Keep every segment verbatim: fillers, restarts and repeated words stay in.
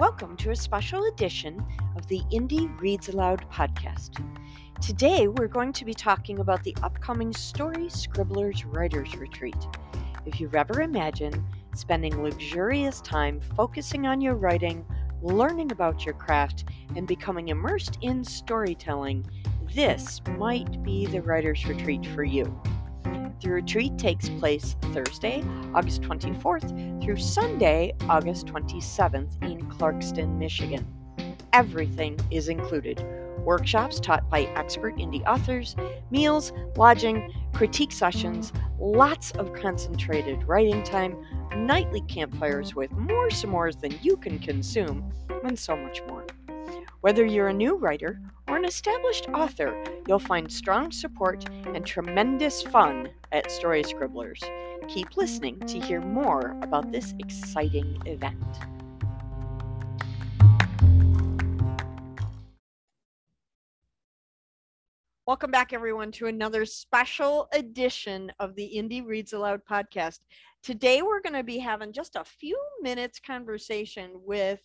Welcome to a special edition of the Indie Reads Aloud podcast. Today we're going to be talking about the upcoming Story Scribblers Writer's Retreat. If you've ever imagined spending luxurious time focusing on your writing, learning about your craft, and becoming immersed in storytelling, this might be the Writer's Retreat for you. The retreat takes place Thursday, August twenty-fourth through Sunday, August twenty-seventh in Clarkston, Michigan. Everything is included. Workshops taught by expert indie authors, meals, lodging, critique sessions, lots of concentrated writing time, nightly campfires with more s'mores than you can consume, and so much more. Whether you're a new writer or an established author, you'll find strong support and tremendous fun at Story Scribblers. Keep listening to hear more about this exciting event. Welcome back, everyone, to another special edition of the Indie Reads Aloud podcast. Today, we're going to be having just a few minutes conversation with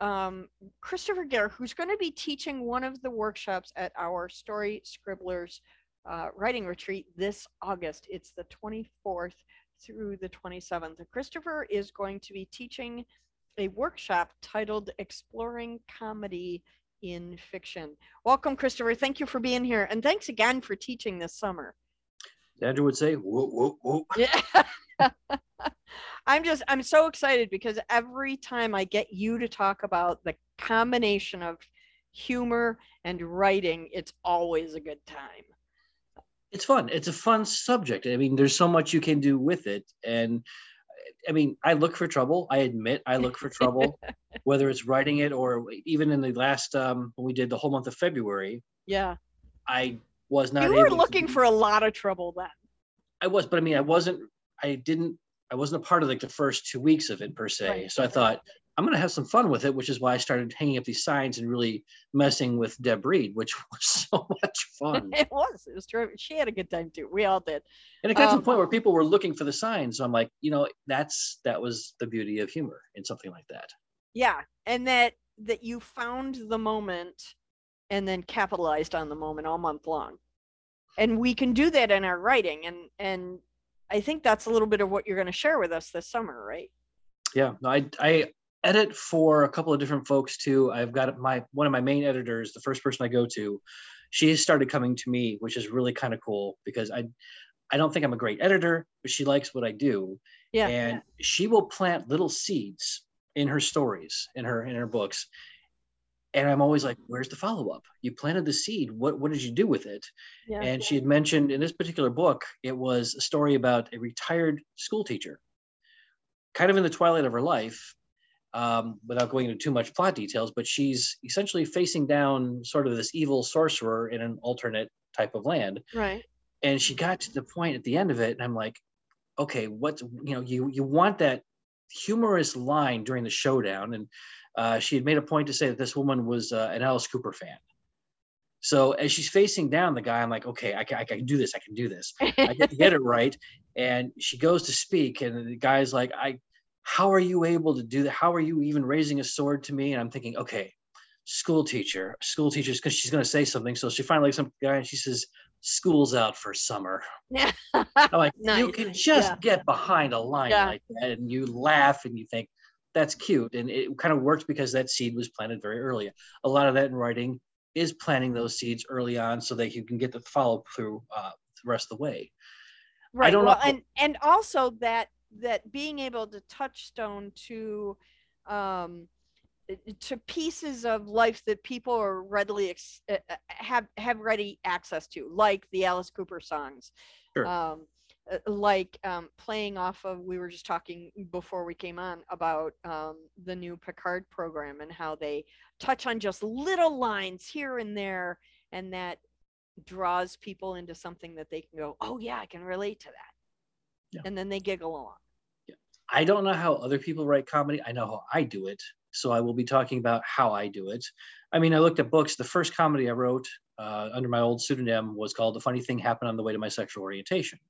Um, Christopher Gair, who's going to be teaching one of the workshops at our Story Scribblers uh, writing retreat this August. It's the twenty-fourth through the twenty-seventh. And Christopher is going to be teaching a workshop titled Exploring Comedy in Fiction. Welcome, Christopher. Thank you for being here. And thanks again for teaching this summer. Sandra would say, whoop, whoop, whoop. Yeah. I'm just, I'm so excited because every time I get you to talk about the combination of humor and writing, it's always a good time. It's fun. It's a fun subject. I mean, there's so much you can do with it. And I mean, I look for trouble. I admit I look for trouble, whether it's writing it or even in the last, um, when we did the whole month of February. Yeah. I was not able to. You were looking for a lot of trouble then. I was, but I mean, I wasn't, I didn't. I wasn't a part of like the first two weeks of it per se. Right. So I thought I'm going to have some fun with it, which is why I started hanging up these signs and really messing with Deb Reed, which was so much fun. It was, it was terrific. She had a good time too. We all did. And it got um, to the point where people were looking for the signs. So I'm like, you know, that's, that was the beauty of humor in something like that. Yeah. And that, that you found the moment and then capitalized on the moment all month long. And we can do that in our writing. And, and, I think that's a little bit of what you're going to share with us this summer, right? Yeah, I, I edit for a couple of different folks too. I've got my, one of my main editors, the first person I go to, she has started coming to me, which is really kind of cool because I, I don't think I'm a great editor, but she likes what I do. Yeah. And yeah. She will plant little seeds in her stories, in her, in her books. And I'm always like, where's the follow-up? You planted the seed. What what did you do with it? Yeah. And she had mentioned in this particular book, it was a story about a retired school teacher, kind of in the twilight of her life, um, without going into too much plot details, but she's essentially facing down sort of this evil sorcerer in an alternate type of land. Right. And she got to the point at the end of it, and I'm like, okay, what's, you know, you you want that humorous line during the showdown. And uh, she had made a point to say that this woman was uh, an Alice Cooper fan. So as she's facing down the guy, I'm like, okay, I can, I can do this. I can do this. I get to get it right. And she goes to speak. And the guy's like, I, how are you able to do that? How are you even raising a sword to me? And I'm thinking, okay, school teacher, school teachers, because she's going to say something. So she finally looks at some guy and she says, school's out for summer. Yeah. I'm like, nice. You can just yeah. get behind a line yeah. like that, and you laugh and you think that's cute. And it kind of worked because that seed was planted very early. A lot of that in writing is planting those seeds early on so that you can get the follow through uh, the rest of the way. Right. I don't well, know. And, and also that, that being able to touchstone to, um, to pieces of life that people are readily ex- have have ready access to, like the Alice Cooper songs, sure. um, like um, playing off of. We were just talking before we came on about um, the new Picard program and how they touch on just little lines here and there, and that draws people into something that they can go, "Oh yeah, I can relate to that," yeah. and then they giggle along. Yeah. I don't know how other people write comedy. I know how I do it. So I will be talking about how I do it. I mean, I looked at books. The first comedy I wrote uh, under my old pseudonym was called The Funny Thing Happened on the Way to My Sexual Orientation.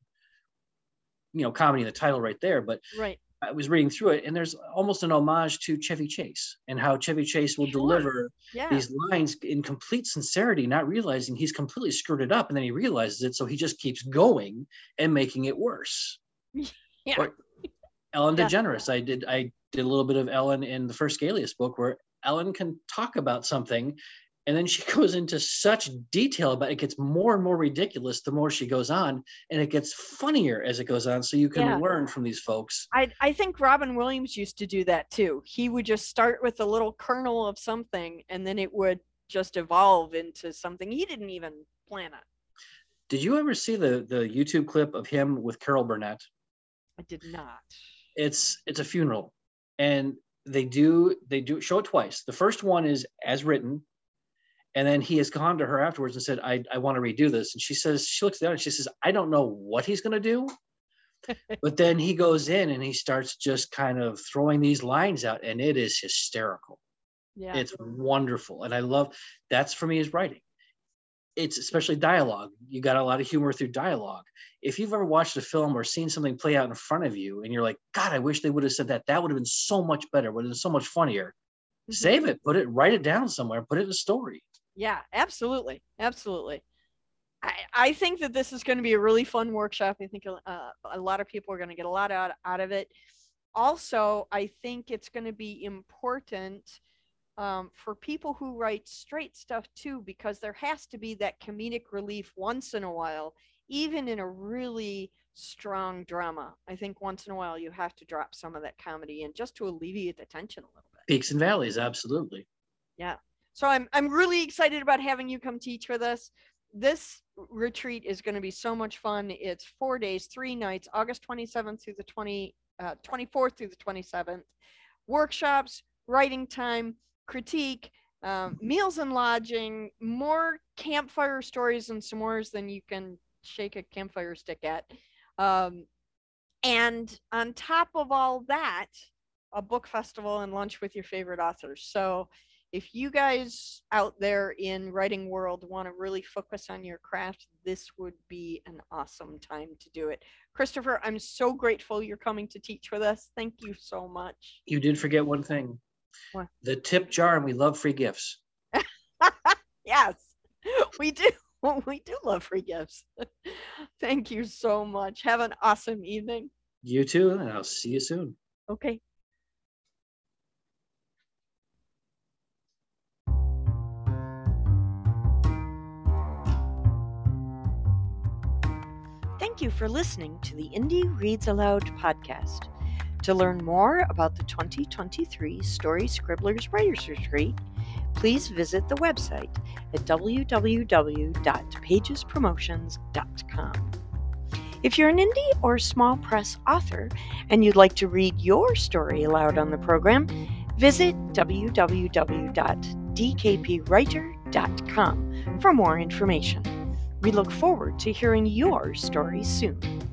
You know, comedy in the title right there, but right. I was reading through it, and there's almost an homage to Chevy Chase and how Chevy Chase will sure. deliver yeah. these lines in complete sincerity, not realizing he's completely screwed it up, and then he realizes it, so he just keeps going and making it worse. Yeah. Or Ellen DeGeneres. Yeah. I did I did a little bit of Ellen in the first Galius book, where Ellen can talk about something, and then she goes into such detail about it, it gets more and more ridiculous the more she goes on, and it gets funnier as it goes on. So you can yeah. learn from these folks. I, I think Robin Williams used to do that too. He would just start with a little kernel of something, and then it would just evolve into something he didn't even plan on. Did you ever see the, the YouTube clip of him with Carol Burnett? I did not. It's, it's a funeral, and they do, they do show it twice. The first one is as written. And then he has gone to her afterwards and said, I, I want to redo this. And she says, she looks at the audience, she says, I don't know what he's going to do. But then he goes in and he starts just kind of throwing these lines out, and it is hysterical. Yeah, it's wonderful. And I love, that's for me is writing. It's especially dialogue. You got a lot of humor through dialogue. If you've ever watched a film or seen something play out in front of you and you're like, God, I wish they would have said that. That would have been so much better. Would have been so much funnier. Mm-hmm. Save it, put it, write it down somewhere, put it in a story. Yeah, absolutely. Absolutely. I, I think that this is going to be a really fun workshop. I think uh, a lot of people are going to get a lot out, out of it. Also, I think it's going to be important um, for people who write straight stuff too, because there has to be that comedic relief once in a while, even in a really strong drama. I think once in a while you have to drop some of that comedy in just to alleviate the tension a little bit. Peaks and valleys, absolutely. Yeah. So I'm I'm really excited about having you come teach with us. This retreat is going to be so much fun. It's four days, three nights, August twenty-seventh through the twenty, uh, twenty-fourth through the twenty-seventh. Workshops, writing time, critique, um, meals and lodging, more campfire stories and s'mores than you can shake a campfire stick at. Um, and on top of all that, a book festival and lunch with your favorite authors. So if you guys out there in writing world want to really focus on your craft, this would be an awesome time to do it. Christopher, I'm so grateful you're coming to teach with us. Thank you so much. You did forget one thing. What? The tip jar, and we love free gifts. Yes, we do. We do love free gifts. Thank you so much. Have an awesome evening. You too, and I'll see you soon. Okay. Thank you for listening to the Indie Reads Aloud podcast. To learn more about the twenty twenty-three Story Scribblers Writer's Retreat, please visit the website at w w w dot pages promotions dot com. If you're an indie or small press author and you'd like to read your story aloud on the program, visit w w w dot d k p writer dot com for more information. We look forward to hearing your story soon.